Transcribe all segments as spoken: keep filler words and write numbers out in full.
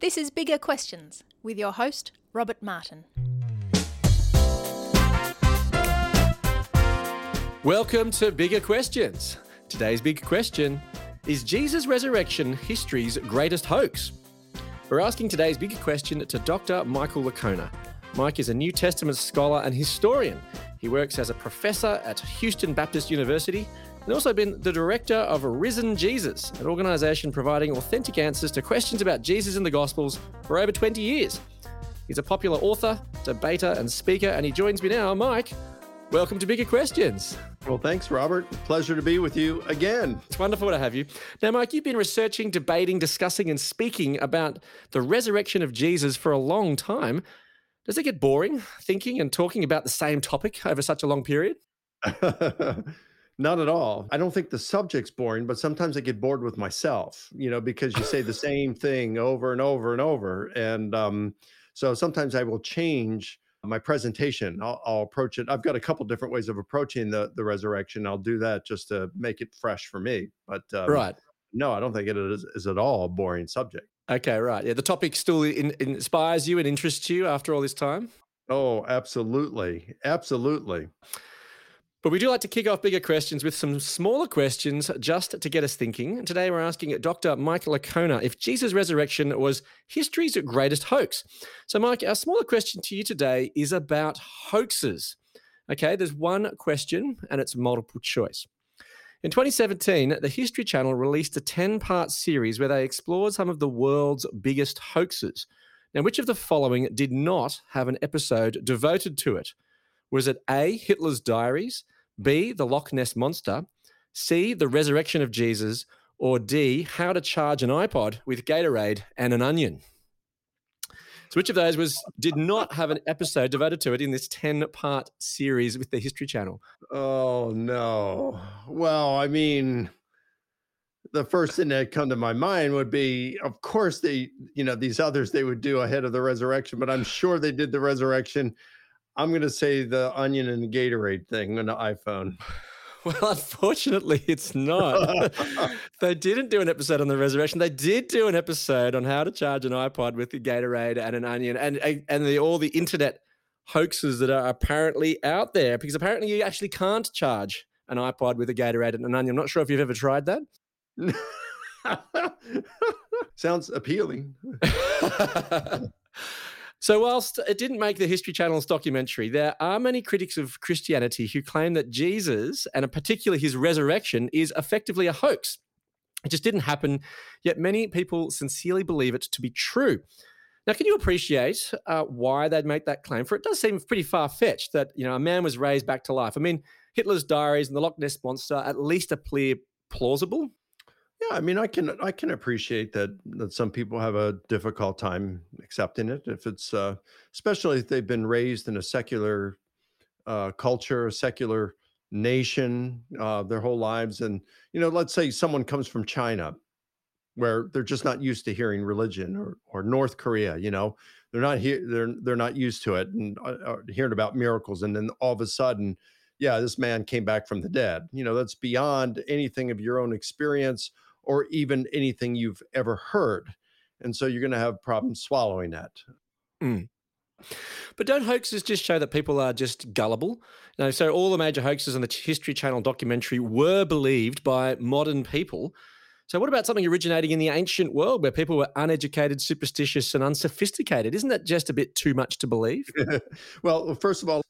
This is Bigger Questions with your host, Robert Martin. Welcome to Bigger Questions. Today's big question is Jesus' resurrection history's greatest hoax? We're asking today's big question to Doctor Michael Licona. Mike is a New Testament scholar and historian. He works as a professor at Houston Baptist University and also been the director of Risen Jesus, an organisation providing authentic answers to questions about Jesus and the Gospels for over twenty years. He's a popular author, debater and speaker, and he joins me now. Mike, welcome to Bigger Questions. Well, thanks, Robert. Pleasure to be with you again. It's wonderful to have you. Now, Mike, you've been researching, debating, discussing and speaking about the resurrection of Jesus for a long time. Does it get boring thinking and talking about the same topic over such a long period? Not at all. I don't think the subject's boring, but sometimes I get bored with myself, you know, because you say the same thing over and over and over. And um, so sometimes I will change my presentation. I'll, I'll approach it. I've got a couple different ways of approaching the, the resurrection. I'll do that just to make it fresh for me. But um, right. no, I don't think it is, is at all a boring subject. Okay, right. Yeah, the topic still in, inspires you and interests you after all this time? Oh, absolutely. Absolutely. But we do like to kick off Bigger Questions with some smaller questions just to get us thinking. Today we're asking Doctor Michael Licona if Jesus' resurrection was history's greatest hoax. So Mike, our smaller question to you today is about hoaxes. Okay, there's one question and it's multiple choice. In twenty seventeen, the History Channel released a ten-part series where they explored some of the world's biggest hoaxes. Now, which of the following did not have an episode devoted to it? Was it A, Hitler's diaries, B, the Loch Ness Monster, C, the resurrection of Jesus, or D, how to charge an iPod with Gatorade and an onion? So which of those was did not have an episode devoted to it in this ten-part series with the History Channel? Oh, no. Well, I mean, the first thing that come to my mind would be, of course, they, you know, these others they would do ahead of the resurrection, but I'm sure they did the resurrection. I'm going to say the onion and the Gatorade thing on the iPhone. Well, unfortunately, it's not. They didn't do an episode on the resurrection. They did do an episode on how to charge an iPod with the Gatorade and an onion and and the, all the internet hoaxes that are apparently out there, because apparently you actually can't charge an iPod with a Gatorade and an onion. I'm not sure if you've ever tried that. Sounds appealing. So whilst it didn't make the History Channel's documentary, there are many critics of Christianity who claim that Jesus, and particularly his resurrection, is effectively a hoax. It just didn't happen, yet many people sincerely believe it to be true. Now, can you appreciate uh, why they'd make that claim? For it does seem pretty far-fetched that, you know, a man was raised back to life. I mean, Hitler's diaries and the Loch Ness Monster at least appear plausible. Yeah, I mean, I can I can appreciate that that some people have a difficult time accepting it if it's uh, especially if they've been raised in a secular uh, culture, a secular nation, uh, their whole lives, and you know, let's say someone comes from China, where they're just not used to hearing religion, or or North Korea, you know, they're not here, they're they're not used to it, and uh, hearing about miracles, and then all of a sudden, yeah, this man came back from the dead. You know, that's beyond anything of your own experience, or even anything you've ever heard. And so you're going to have problems swallowing that. Mm. But don't hoaxes just show that people are just gullible? No, so all the major hoaxes on the History Channel documentary were believed by modern people. So what about something originating in the ancient world where people were uneducated, superstitious, and unsophisticated? Isn't that just a bit too much to believe? Well, first of all,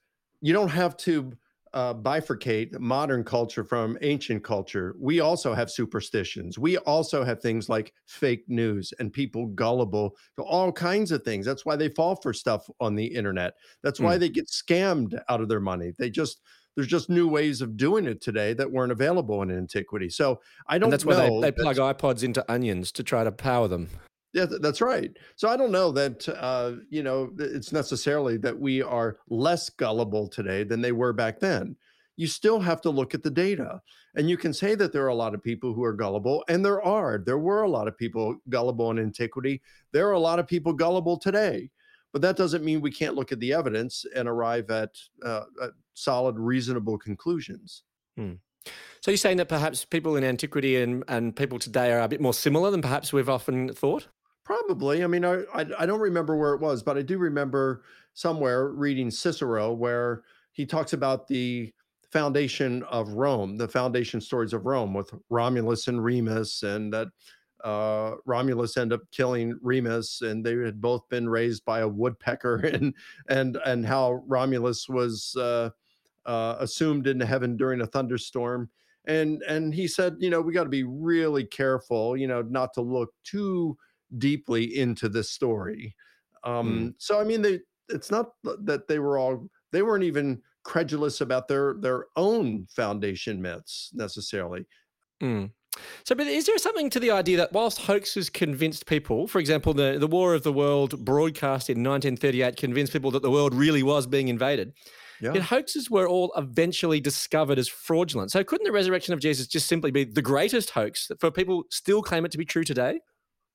you don't have to Uh, bifurcate modern culture from ancient culture. We also have superstitions. We also have things like fake news and people gullible to all kinds of things. That's why they fall for stuff on the internet. That's why mm. they get scammed out of their money. They just, there's just new ways of doing it today that weren't available in antiquity. So I don't and that's know. That's why they, they plug iPods into onions to try to power them. Yeah, that's right. So I don't know that, uh, you know, it's necessarily that we are less gullible today than they were back then. You still have to look at the data. And you can say that there are a lot of people who are gullible, and there are. There were a lot of people gullible in antiquity. There are a lot of people gullible today. But that doesn't mean we can't look at the evidence and arrive at, uh, at solid, reasonable conclusions. Hmm. So you're saying that perhaps people in antiquity and, and people today are a bit more similar than perhaps we've often thought? Probably. I mean, I, I don't remember where it was, but I do remember somewhere reading Cicero where he talks about the foundation of Rome, the foundation stories of Rome with Romulus and Remus, and that uh, Romulus ended up killing Remus, and they had both been raised by a woodpecker, and and and how Romulus was uh, uh, assumed into heaven during a thunderstorm. And and he said, you know, we got to be really careful, you know, not to look too deeply into this story. Um, mm. So, I mean, they, it's not that they were all, they weren't even credulous about their, their own foundation myths necessarily. Mm. So, but is there something to the idea that whilst hoaxes convinced people, for example, the, the War of the World broadcast in nineteen thirty-eight convinced people that the world really was being invaded, yeah. yet hoaxes were all eventually discovered as fraudulent. So couldn't the resurrection of Jesus just simply be the greatest hoax that for people still claim it to be true today?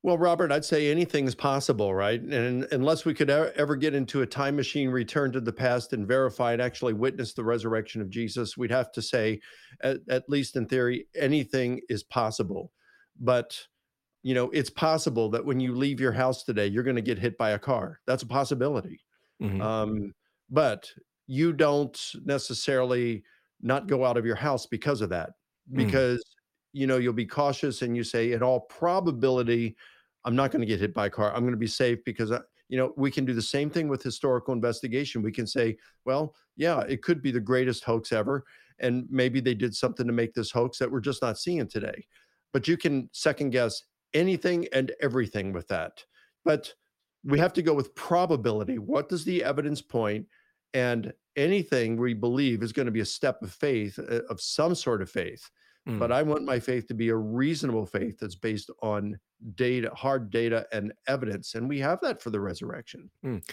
Well, Robert, I'd say anything's possible, right? And unless we could ever get into a time machine, return to the past and verify and actually witness the resurrection of Jesus, we'd have to say, at, at least in theory, anything is possible. But, you know, it's possible that when you leave your house today, you're going to get hit by a car. That's a possibility. Mm-hmm. Um, but you don't necessarily not go out of your house because of that, because, mm. you know, you'll be cautious and you say, in all probability, I'm not going to get hit by a car. I'm going to be safe because, I, you know, we can do the same thing with historical investigation. We can say, well, yeah, it could be the greatest hoax ever. And maybe they did something to make this hoax that we're just not seeing today. But you can second guess anything and everything with that. But we have to go with probability. What does the evidence point? And anything we believe is going to be a step of faith, of some sort of faith. Mm. But I want my faith to be a reasonable faith that's based on data, hard data and evidence. And we have that for the resurrection. Mm.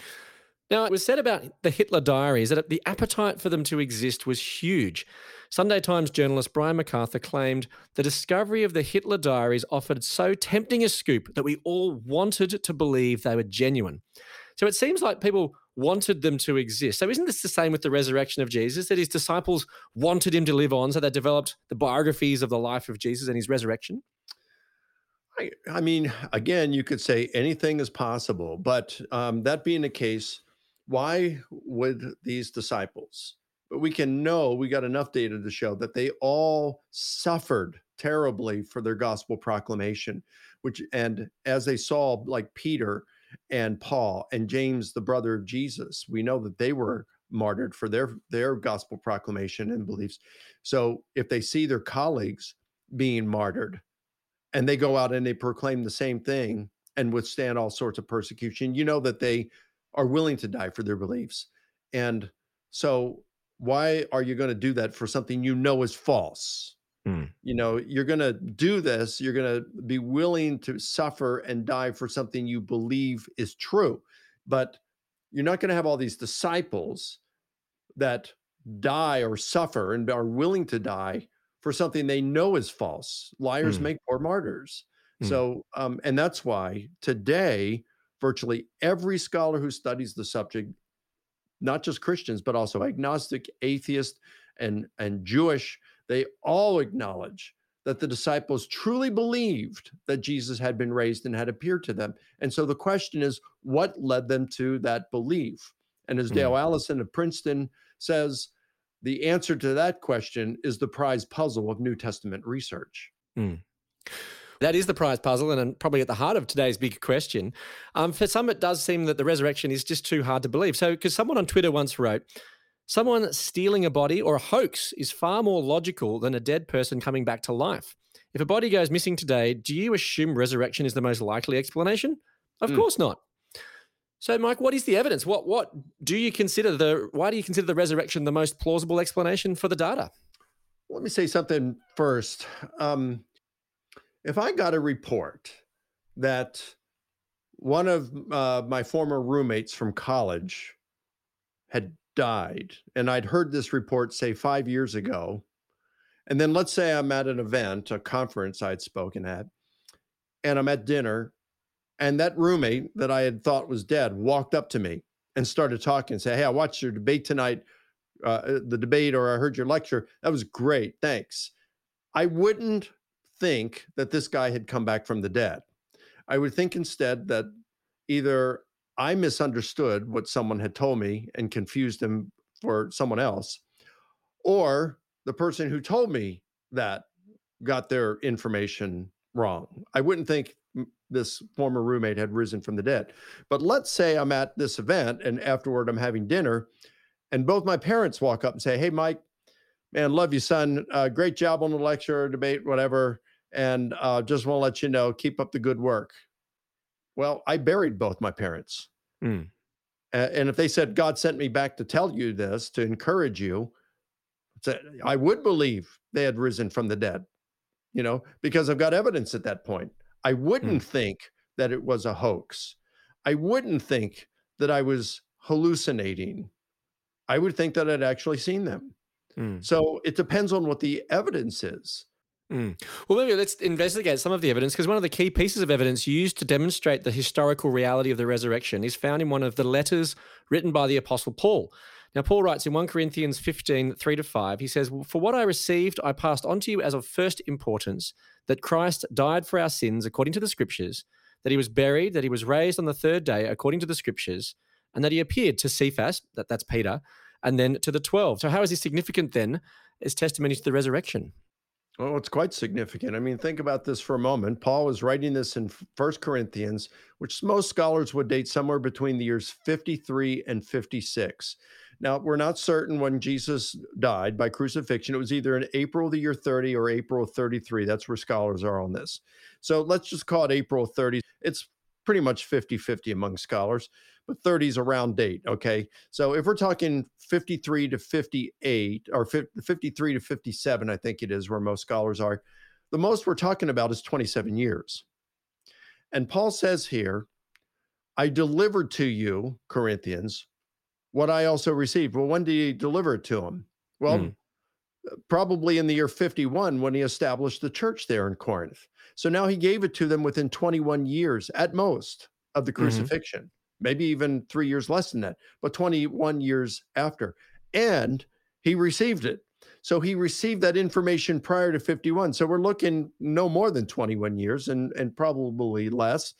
Now, it was said about the Hitler diaries that the appetite for them to exist was huge. Sunday Times journalist Brian MacArthur claimed the discovery of the Hitler diaries offered so tempting a scoop that we all wanted to believe they were genuine. So it seems like people wanted them to exist. So isn't this the same with the resurrection of Jesus, that his disciples wanted him to live on, so they developed the biographies of the life of Jesus and his resurrection? I, I mean, again, you could say anything is possible, but um, that being the case, why would these disciples? But we can know, we got enough data to show that they all suffered terribly for their gospel proclamation, which, and as they saw, like Peter and Paul and James, the brother of Jesus, we know that they were martyred for their, their gospel proclamation and beliefs. So if they see their colleagues being martyred and they go out and they proclaim the same thing and withstand all sorts of persecution, you know that they are willing to die for their beliefs. And so why are you going to do that for something you know is false? Mm. You know, you're going to do this, you're going to be willing to suffer and die for something you believe is true, but you're not going to have all these disciples that die or suffer and are willing to die for something they know is false. Liars mm. make poor martyrs. Mm. So, um, and that's why today, virtually every scholar who studies the subject, not just Christians, but also agnostic, atheist, and, and Jewish, they all acknowledge that the disciples truly believed that Jesus had been raised and had appeared to them. And so the question is, what led them to that belief? And as mm. Dale Allison of Princeton says, the answer to that question is the prize puzzle of New Testament research. Mm. That is the prize puzzle, and probably at the heart of today's big question. Um, for some, it does seem that the resurrection is just too hard to believe. So, because someone on Twitter once wrote, someone stealing a body or a hoax is far more logical than a dead person coming back to life. If a body goes missing today, do you assume resurrection is the most likely explanation? Of mm. course not. So, Mike, what is the evidence? What what do you consider the why do you consider the resurrection the most plausible explanation for the data? Let me say something first. Um, if I got a report that one of uh, my former roommates from college had died, and I'd heard this report, say, five years ago, and then let's say I'm at an event, a conference I'd spoken at, and I'm at dinner, and that roommate that I had thought was dead walked up to me and started talking and said, hey, I watched your debate tonight, uh, the debate, or I heard your lecture. That was great. Thanks. I wouldn't think that this guy had come back from the dead. I would think instead that either I misunderstood what someone had told me and confused them for someone else, or the person who told me that got their information wrong. I wouldn't think this former roommate had risen from the dead. But let's say I'm at this event and afterward I'm having dinner and both my parents walk up and say, "Hey, Mike, man, love you, son. Uh, great job on the lecture, debate, whatever. And uh, just want to let you know, keep up the good work." Well, I buried both my parents. Mm. Uh, and if they said, "God sent me back to tell you this, to encourage you," I would believe they had risen from the dead, you know, because I've got evidence at that point. I wouldn't mm. think that it was a hoax. I wouldn't think that I was hallucinating. I would think that I'd actually seen them. Mm. So it depends on what the evidence is. Mm. Well, maybe let's investigate some of the evidence, because one of the key pieces of evidence used to demonstrate the historical reality of the resurrection is found in one of the letters written by the Apostle Paul. Now, Paul writes in First Corinthians fifteen, three to five, he says, "For what I received, I passed on to you as of first importance, that Christ died for our sins according to the Scriptures, that he was buried, that he was raised on the third day according to the Scriptures, and that he appeared to Cephas," that, that's Peter, "and then to the twelve." So how is this significant then as testimony to the resurrection? Well, it's quite significant. I mean, think about this for a moment. Paul is writing this in First Corinthians, which most scholars would date somewhere between the years fifty-three and fifty-six. Now, we're not certain when Jesus died by crucifixion. It was either in April the year thirty or April thirty-three. That's where scholars are on this. So let's just call it April thirty. It's pretty much fifty-fifty among scholars, but thirty is a round date, okay? So if we're talking fifty-three to fifty-eight, or fifty-three to fifty-seven, I think it is where most scholars are, the most we're talking about is twenty-seven years. And Paul says here, "I delivered to you, Corinthians, what I also received." Well, when did he deliver it to him? Well, hmm. probably in the year fifty-one, when he established the church there in Corinth. So now he gave it to them within twenty-one years at most of the crucifixion, mm-hmm. maybe even three years less than that, but twenty-one years after. And he received it. So he received that information prior to fifty-one. So we're looking no more than twenty-one years and, and probably less.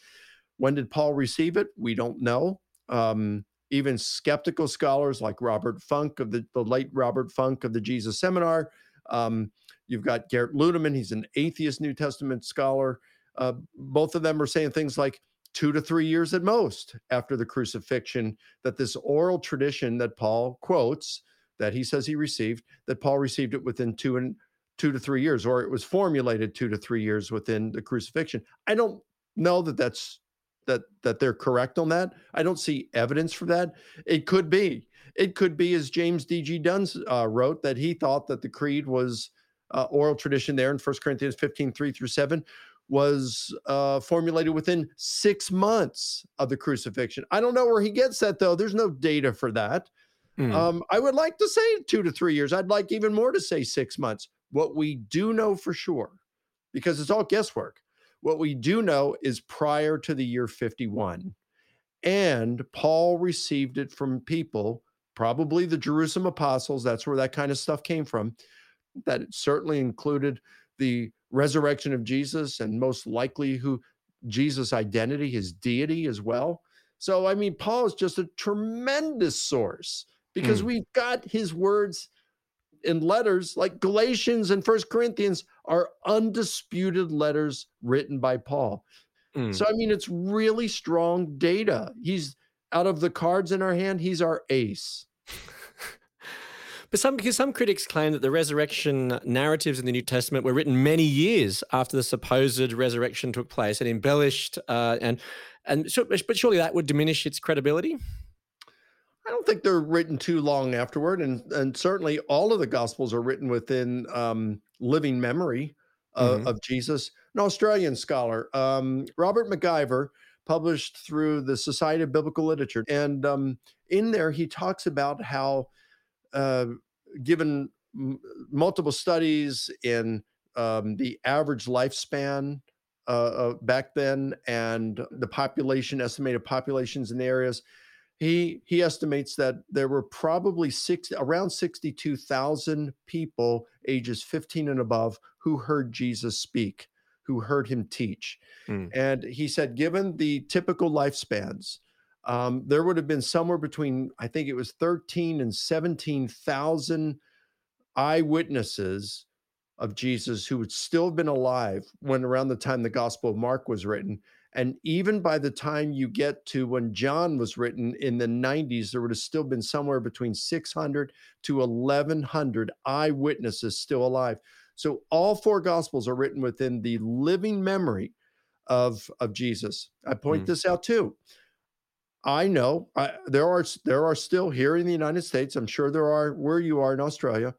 When did Paul receive it? We don't know. Um, Even skeptical scholars like Robert Funk, of the, the late Robert Funk of the Jesus Seminar. Um, you've got Garrett Ludeman. He's an atheist New Testament scholar. Uh, both of them are saying things like two to three years at most after the crucifixion, that this oral tradition that Paul quotes, that he says he received, that Paul received it within two and two to three years, or it was formulated two to three years within the crucifixion. I don't know that that's that that they're correct on that. I don't see evidence for that. It could be. It could be, as James D. G. Dunn uh, wrote, that he thought that the creed was uh, oral tradition there in First Corinthians fifteen, three through seven, was uh, formulated within six months of the crucifixion. I don't know where he gets that, though. There's no data for that. Mm. Um, I would like to say two to three years. I'd like even more to say six months. What we do know for sure, because it's all guesswork, what we do know is prior to the year fifty-one. And Paul received it from people, probably the Jerusalem apostles. That's where that kind of stuff came from. That it certainly included the resurrection of Jesus and most likely who Jesus' identity, his deity as well. So, I mean, Paul is just a tremendous source because mm. we've got his words in letters like Galatians and First Corinthians are undisputed letters written by Paul. Mm. So, I mean, it's really strong data. He's out of the cards in our hand. He's our ace. But some, because some critics claim that the resurrection narratives in the New Testament were written many years after the supposed resurrection took place and embellished, uh, and, and but surely that would diminish its credibility. I don't think they're written too long afterward, and and certainly all of the Gospels are written within um, living memory uh, mm-hmm. of Jesus. An Australian scholar, um, Robert MacIver, published through the Society of Biblical Literature, and um, in there he talks about how, uh, given m- multiple studies in um, the average lifespan uh, uh, back then and the population, estimated populations in areas, He he estimates that there were probably six around sixty-two thousand people ages fifteen and above who heard Jesus speak, who heard him teach. Mm. And he said, given the typical lifespans, um, there would have been somewhere between, I think it was thirteen and seventeen thousand eyewitnesses of Jesus who would still have been alive when around the time the Gospel of Mark was written. And even by the time you get to when John was written in the nineties, there would have still been somewhere between six hundred to eleven hundred eyewitnesses still alive. So all four Gospels are written within the living memory of, of Jesus. I point mm. this out too. I know I, there are there are still here in the United States, I'm sure there are where you are in Australia,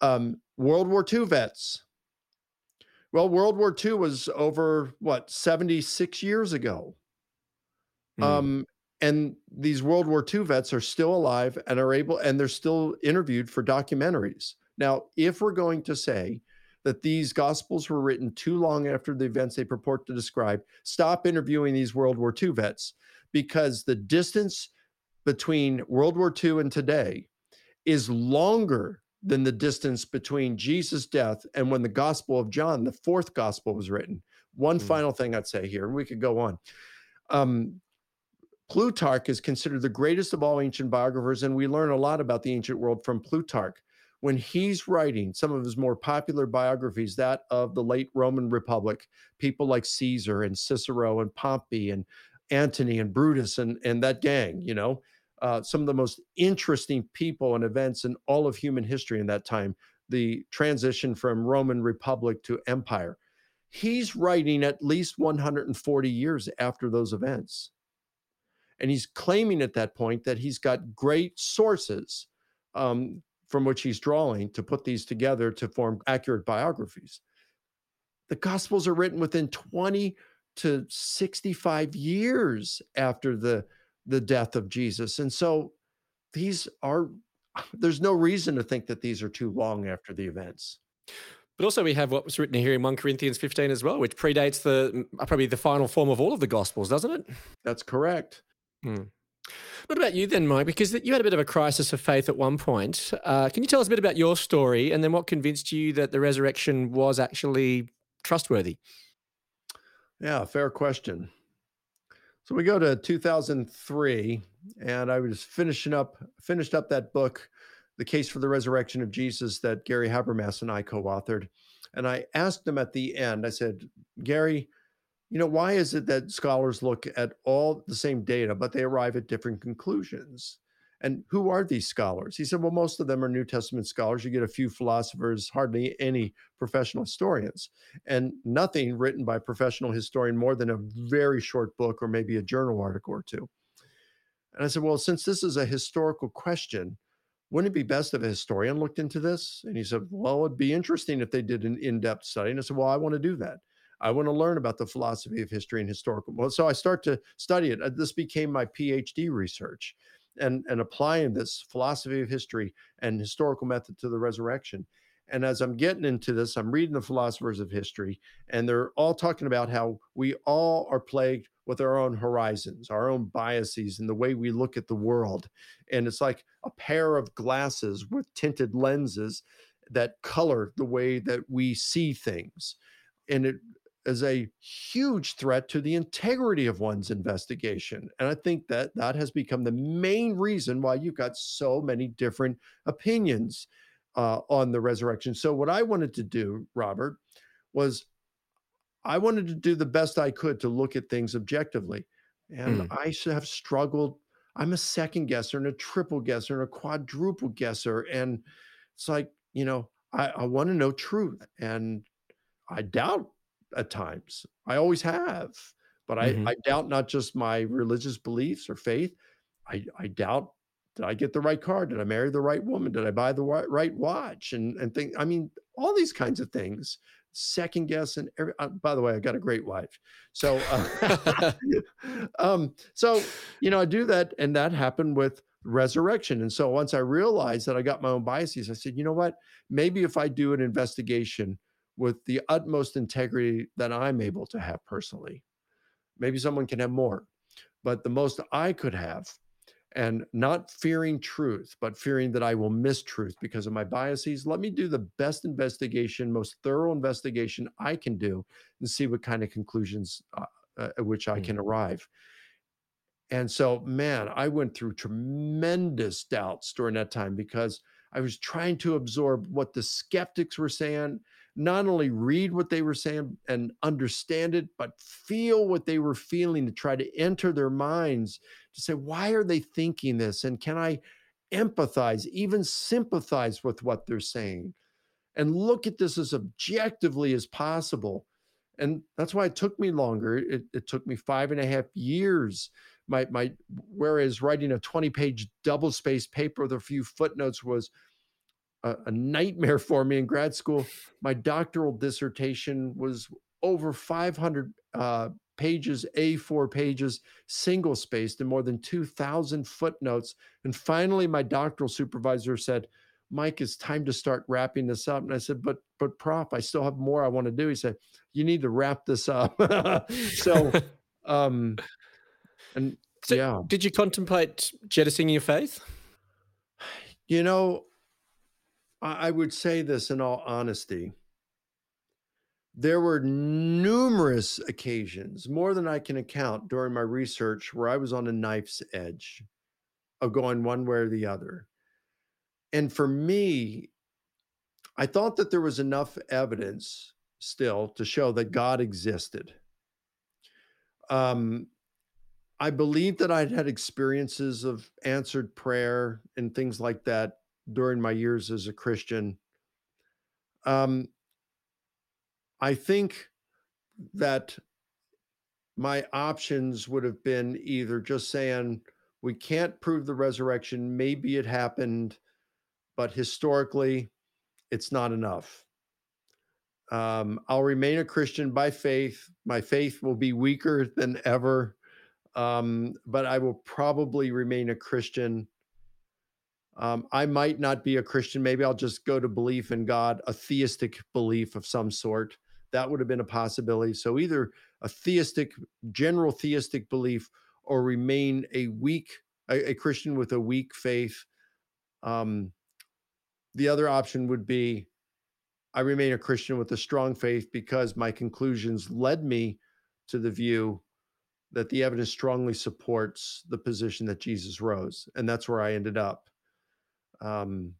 um, World War Two vets. Well, World War Two was over, what, seventy-six years ago. Mm. Um, and these World War Two vets are still alive and are able, and they're still interviewed for documentaries. Now, if we're going to say that these Gospels were written too long after the events they purport to describe, stop interviewing these World War Two vets, because the distance between World War Two and today is longer than the distance between Jesus' death and when the Gospel of John, the fourth Gospel, was written. One mm. final thing I'd say here, and we could go on. Um, Plutarch is considered the greatest of all ancient biographers, and we learn a lot about the ancient world from Plutarch. When he's writing some of his more popular biographies, that of the late Roman Republic, people like Caesar and Cicero and Pompey and Antony and Brutus and, and that gang, you know, Uh, some of the most interesting people and events in all of human history in that time, the transition from Roman Republic to empire. He's writing at least one hundred forty years after those events. And he's claiming at that point that he's got great sources um, from which he's drawing to put these together to form accurate biographies. The Gospels are written within twenty to sixty-five years after the the death of Jesus. And so these are, there's no reason to think that these are too long after the events. But also we have what was written here in First Corinthians fifteen as well, which predates the probably the final form of all of the Gospels, doesn't it? That's correct. Mm. What about you then, Mike? Because you had a bit of a crisis of faith at one point. Uh, can you tell us a bit about your story and then what convinced you that the resurrection was actually trustworthy? Yeah, fair question. So we go to two thousand three, and I was finishing up, finished up that book, The Case for the Resurrection of Jesus, that Gary Habermas and I co-authored. And I asked him at the end, I said, Gary, you know, why is it that scholars look at all the same data, but they arrive at different conclusions? And who are these scholars? He said, well, most of them are New Testament scholars. You get a few philosophers, hardly any professional historians, and nothing written by a professional historian more than a very short book or maybe a journal article or two. And I said, well, since this is a historical question, wouldn't it be best if a historian looked into this? And he said, well, it'd be interesting if they did an in-depth study. And I said, well, I want to do that. I want to learn about the philosophy of history and historical. Well, so I start to study it. This became my PhD research. And, and applying this philosophy of history and historical method to the resurrection. And as I'm getting into this, I'm reading the philosophers of history, and they're all talking about how we all are plagued with our own horizons, our own biases, and the way we look at the world. And it's like a pair of glasses with tinted lenses that color the way that we see things. And it is a huge threat to the integrity of one's investigation. And I think that that has become the main reason why you've got so many different opinions uh, on the resurrection. So what I wanted to do, Robert, was I wanted to do the best I could to look at things objectively. And mm. I have struggled. I'm a second guesser and a triple guesser and a quadruple guesser. And it's like, you know, I, I want to know truth. And I doubt at times. I always have, but I, mm-hmm. I doubt not just my religious beliefs or faith. I, I doubt, did I get the right car? Did I marry the right woman? Did I buy the right watch? And, and think, I mean, all these kinds of things, second guess. And every, uh, by the way, I got a great wife. So, uh, um, so, you know, I do that. And that happened with resurrection. And so once I realized that I got my own biases, I said, you know what, maybe if I do an investigation with the utmost integrity that I'm able to have personally. Maybe someone can have more, but the most I could have. and not fearing truth, but fearing that I will miss truth because of my biases, let me do the best investigation, most thorough investigation I can do and see what kind of conclusions uh, uh, at which I mm. can arrive. And so, man, I went through tremendous doubts during that time because I was trying to absorb what the skeptics were saying, not only read what they were saying and understand it, but feel what they were feeling to try to enter their minds to say, why are they thinking this? And can I empathize, even sympathize with what they're saying and look at this as objectively as possible? And that's why it took me longer. It, it took me five and a half years. My, my, whereas writing a twenty-page double-spaced paper with a few footnotes was a, a nightmare for me in grad school, my doctoral dissertation was over five hundred uh, pages, A four pages, single-spaced, and more than two thousand footnotes. And finally, my doctoral supervisor said, Mike, it's time to start wrapping this up. And I said, but, but prof, I still have more I want to do. He said, you need to wrap this up. so, um, and so yeah. Did you contemplate jettisoning your faith? You know, I, I would say this in all honesty. There were numerous occasions, more than I can account, during my research where I was on a knife's edge of going one way or the other. And for me, I thought that there was enough evidence still to show that God existed. Um, I believed that I'd had experiences of answered prayer and things like that during my years as a Christian. Um, I think that my options would have been either just saying, we can't prove the resurrection, maybe it happened, but historically, it's not enough. Um, I'll remain a Christian by faith. My faith will be weaker than ever, um, but I will probably remain a Christian. Um, I might not be a Christian. Maybe I'll just go to belief in God, a theistic belief of some sort. That would have been a possibility. So either a theistic, general theistic belief, or remain a weak, a, a Christian with a weak faith. Um, The other option would be I remain a Christian with a strong faith because my conclusions led me to the view that the evidence strongly supports the position that Jesus rose. And that's where I ended up. Um,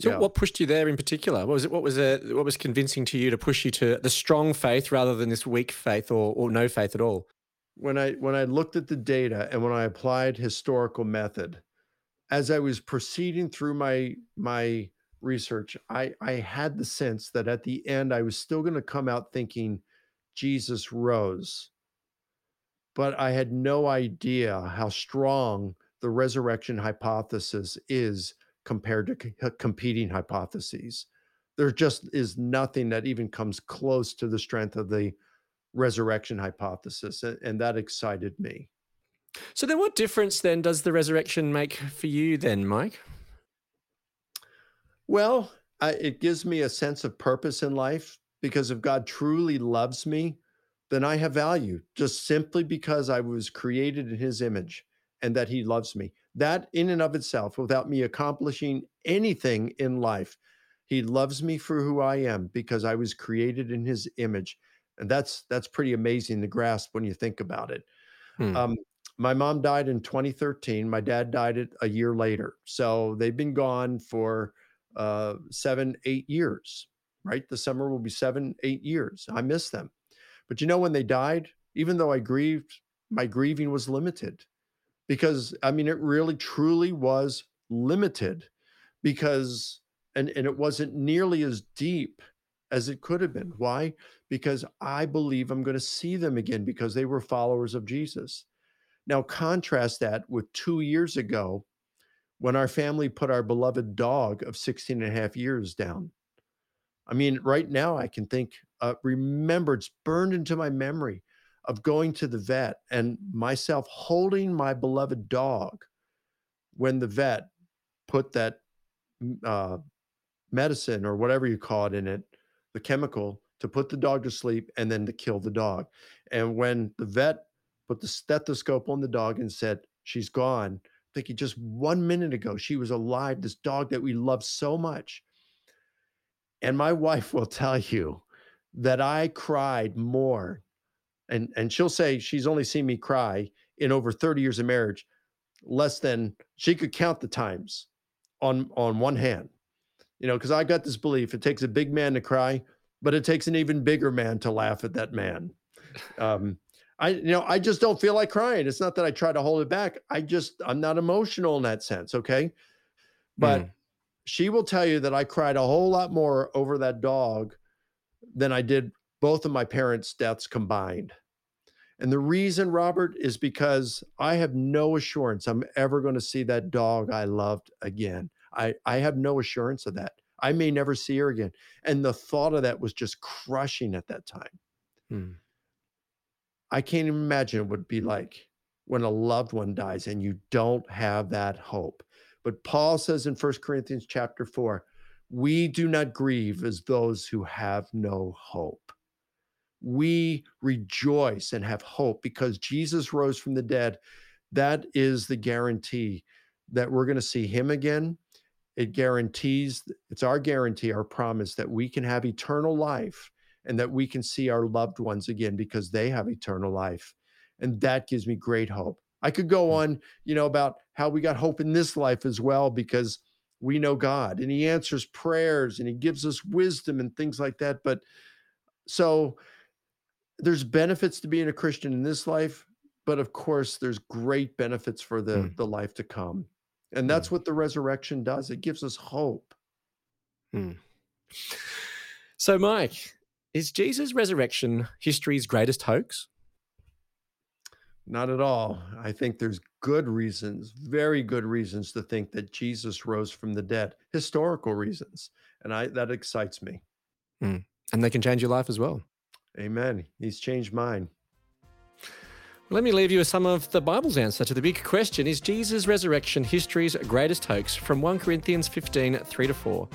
so yeah. What pushed you there in particular? What was it? What was it, what was convincing to you to push you to the strong faith rather than this weak faith or, or no faith at all? When I, when I looked at the data and when I applied historical method, as I was proceeding through my, my, research, I, I had the sense that at the end, I was still going to come out thinking Jesus rose, but I had no idea how strong the resurrection hypothesis is compared to c- competing hypotheses. There just is nothing that even comes close to the strength of the resurrection hypothesis, and, and that excited me. So then what difference then does the resurrection make for you then, Mike? Well, I, it gives me a sense of purpose in life because if God truly loves me, then I have value just simply because I was created in his image and that he loves me. That in and of itself, without me accomplishing anything in life, he loves me for who I am because I was created in his image. And that's that's pretty amazing to grasp when you think about it. Hmm. Um, my mom died in twenty thirteen. My dad died a year later. So they've been gone for uh, seven, eight years, right? The summer will be seven, eight years. I miss them. But you know, when they died, even though I grieved, my grieving was limited because, I mean, it really truly was limited because, and, and it wasn't nearly as deep as it could have been. Why? Because I believe I'm going to see them again because they were followers of Jesus. Now contrast that with two years ago, when our family put our beloved dog of sixteen and a half years down. I mean, right now I can think, uh, remember, it's burned into my memory of going to the vet and myself holding my beloved dog when the vet put that uh, medicine or whatever you call it in it, the chemical, to put the dog to sleep and then to kill the dog. And when the vet put the stethoscope on the dog and said, she's gone, thinking just one minute ago, she was alive, this dog that we love so much. And my wife will tell you that I cried more. And, and she'll say she's only seen me cry in over thirty years of marriage, less than she could count the times on, on one hand. You know, because I got this belief, it takes a big man to cry, but it takes an even bigger man to laugh at that man. Um, I, you know, I just don't feel like crying. It's not that I try to hold it back. I just, I'm not emotional in that sense. Okay. But mm. she will tell you that I cried a whole lot more over that dog than I did both of my parents' deaths combined. And the reason, Robert, is because I have no assurance I'm ever going to see that dog I loved again. I, I have no assurance of that. I may never see her again. And the thought of that was just crushing at that time. Hmm. I can't even imagine what it would be like when a loved one dies and you don't have that hope. But Paul says in First Corinthians chapter four, we do not grieve as those who have no hope. We rejoice and have hope because Jesus rose from the dead. That is the guarantee that we're going to see him again. It guarantees, it's our guarantee, our promise that we can have eternal life and that we can see our loved ones again because they have eternal life. And that gives me great hope. I could go on, you know, about how we got hope in this life as well because we know God and he answers prayers and he gives us wisdom and things like that. But so there's benefits to being a Christian in this life, but of course there's great benefits for the, mm. the life to come. And that's what the resurrection does. It gives us hope. Hmm. So, Mike, is Jesus' resurrection history's greatest hoax? Not at all. I think there's good reasons, very good reasons to think that Jesus rose from the dead, historical reasons. And I that excites me. Hmm. And they can change your life as well. Amen. He's changed mine. Let me leave you with some of the Bible's answer to the big question, is Jesus' resurrection history's greatest hoax, from First Corinthians fifteen, three to four.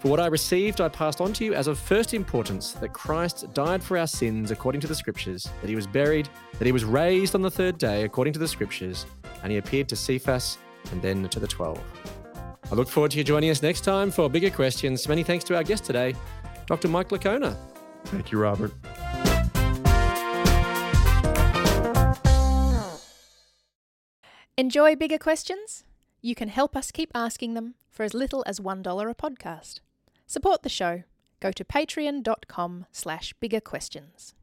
For what I received, I passed on to you as of first importance, that Christ died for our sins according to the Scriptures, that he was buried, that he was raised on the third day according to the Scriptures, and he appeared to Cephas and then to the twelve. I look forward to you joining us next time for bigger questions. Many thanks to our guest today, Doctor Mike Licona. Thank you, Robert. Enjoy bigger questions? You can help us keep asking them for as little as one dollar a podcast. Support the show. Go to patreon dot com slash bigger questions.